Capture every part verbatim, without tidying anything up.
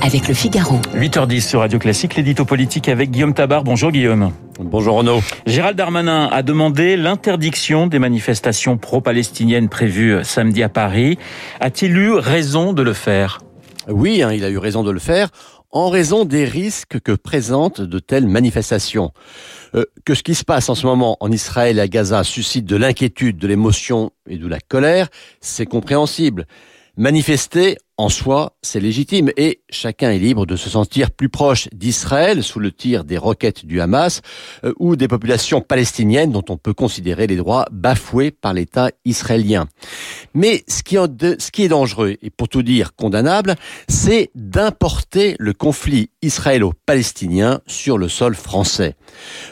avec le Figaro. huit heures dix sur Radio Classique, l'édito politique avec Guillaume Tabar. Bonjour Guillaume. Bonjour Renaud. Gérald Darmanin a demandé l'interdiction des manifestations pro-palestiniennes prévues samedi à Paris. A-t-il eu raison de le faire ? Oui, hein, il a eu raison de le faire en raison des risques que présentent de telles manifestations. Euh, que ce qui se passe en ce moment en Israël et à Gaza suscite de l'inquiétude, de l'émotion et de la colère, c'est compréhensible. Manifester, en soi, c'est légitime et chacun est libre de se sentir plus proche d'Israël sous le tir des roquettes du Hamas euh, ou des populations palestiniennes dont on peut considérer les droits bafoués par l'État israélien. Mais ce qui, en de, ce qui est dangereux et pour tout dire condamnable, c'est d'importer le conflit israélo-palestinien sur le sol français.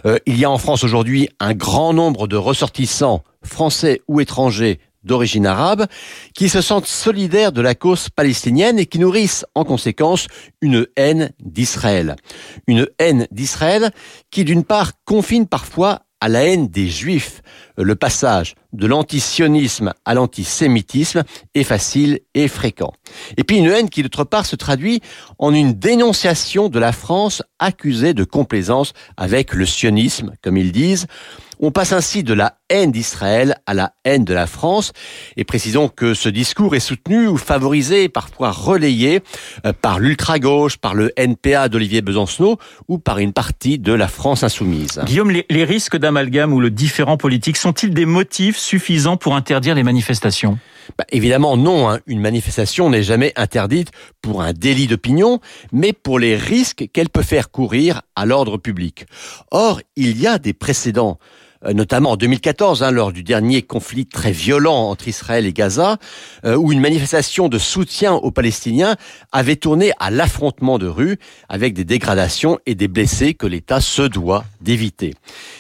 Euh, il y a en France aujourd'hui un grand nombre de ressortissants français ou étrangers d'origine arabe, qui se sentent solidaires de la cause palestinienne et qui nourrissent en conséquence une haine d'Israël. Une haine d'Israël qui, d'une part, confine parfois à la haine des Juifs. Le passage de l'antisionisme à l'antisémitisme est facile et fréquent. Et puis une haine qui, d'autre part, se traduit en une dénonciation de la France accusée de complaisance avec le sionisme, comme ils disent. On passe ainsi de la haine d'Israël à la haine de la France. Et précisons que ce discours est soutenu ou favorisé, parfois relayé par l'ultra-gauche, par le N P A d'Olivier Besancenot ou par une partie de la France insoumise. Guillaume, les, les risques d'amalgame ou le différent politique sont-ils des motifs suffisants pour interdire les manifestations ? Bah, évidemment non, hein. Une manifestation n'est jamais interdite pour un délit d'opinion, mais pour les risques qu'elle peut faire courir à l'ordre public. Or, il y a des précédents, euh, notamment en deux mille quatorze, hein, lors du dernier conflit très violent entre Israël et Gaza, euh, où une manifestation de soutien aux Palestiniens avait tourné à l'affrontement de rue, avec des dégradations et des blessés que l'État se doit d'éviter.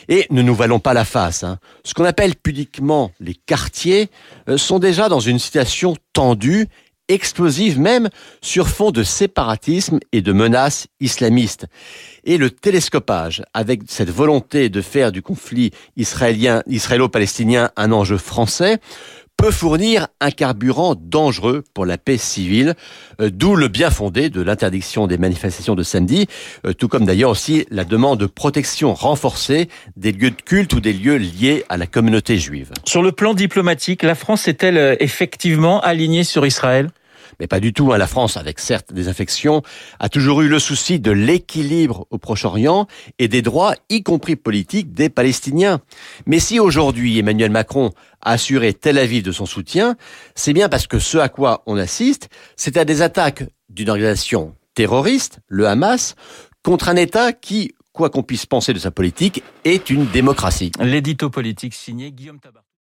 Et ne nous voilons pas la face, hein. Ce qu'on appelle pudiquement les quartiers euh, sont déjà dans une situation tendue, explosive même, sur fond de séparatisme et de menaces islamistes. Et le télescopage, avec cette volonté de faire du conflit israélien, israélo-palestinien un enjeu français, peut fournir un carburant dangereux pour la paix civile, euh, d'où le bien fondé de l'interdiction des manifestations de samedi, euh, tout comme d'ailleurs aussi la demande de protection renforcée des lieux de culte ou des lieux liés à la communauté juive. Sur le plan diplomatique, la France est-elle effectivement alignée sur Israël ? Mais pas du tout, hein. La France, avec certes des affections, a toujours eu le souci de l'équilibre au Proche-Orient et des droits, y compris politiques, des Palestiniens. Mais si aujourd'hui Emmanuel Macron a assuré Tel Aviv de son soutien, c'est bien parce que ce à quoi on assiste, c'est à des attaques d'une organisation terroriste, le Hamas, contre un État qui, quoi qu'on puisse penser de sa politique, est une démocratie. L'édito politique signé Guillaume Tabar.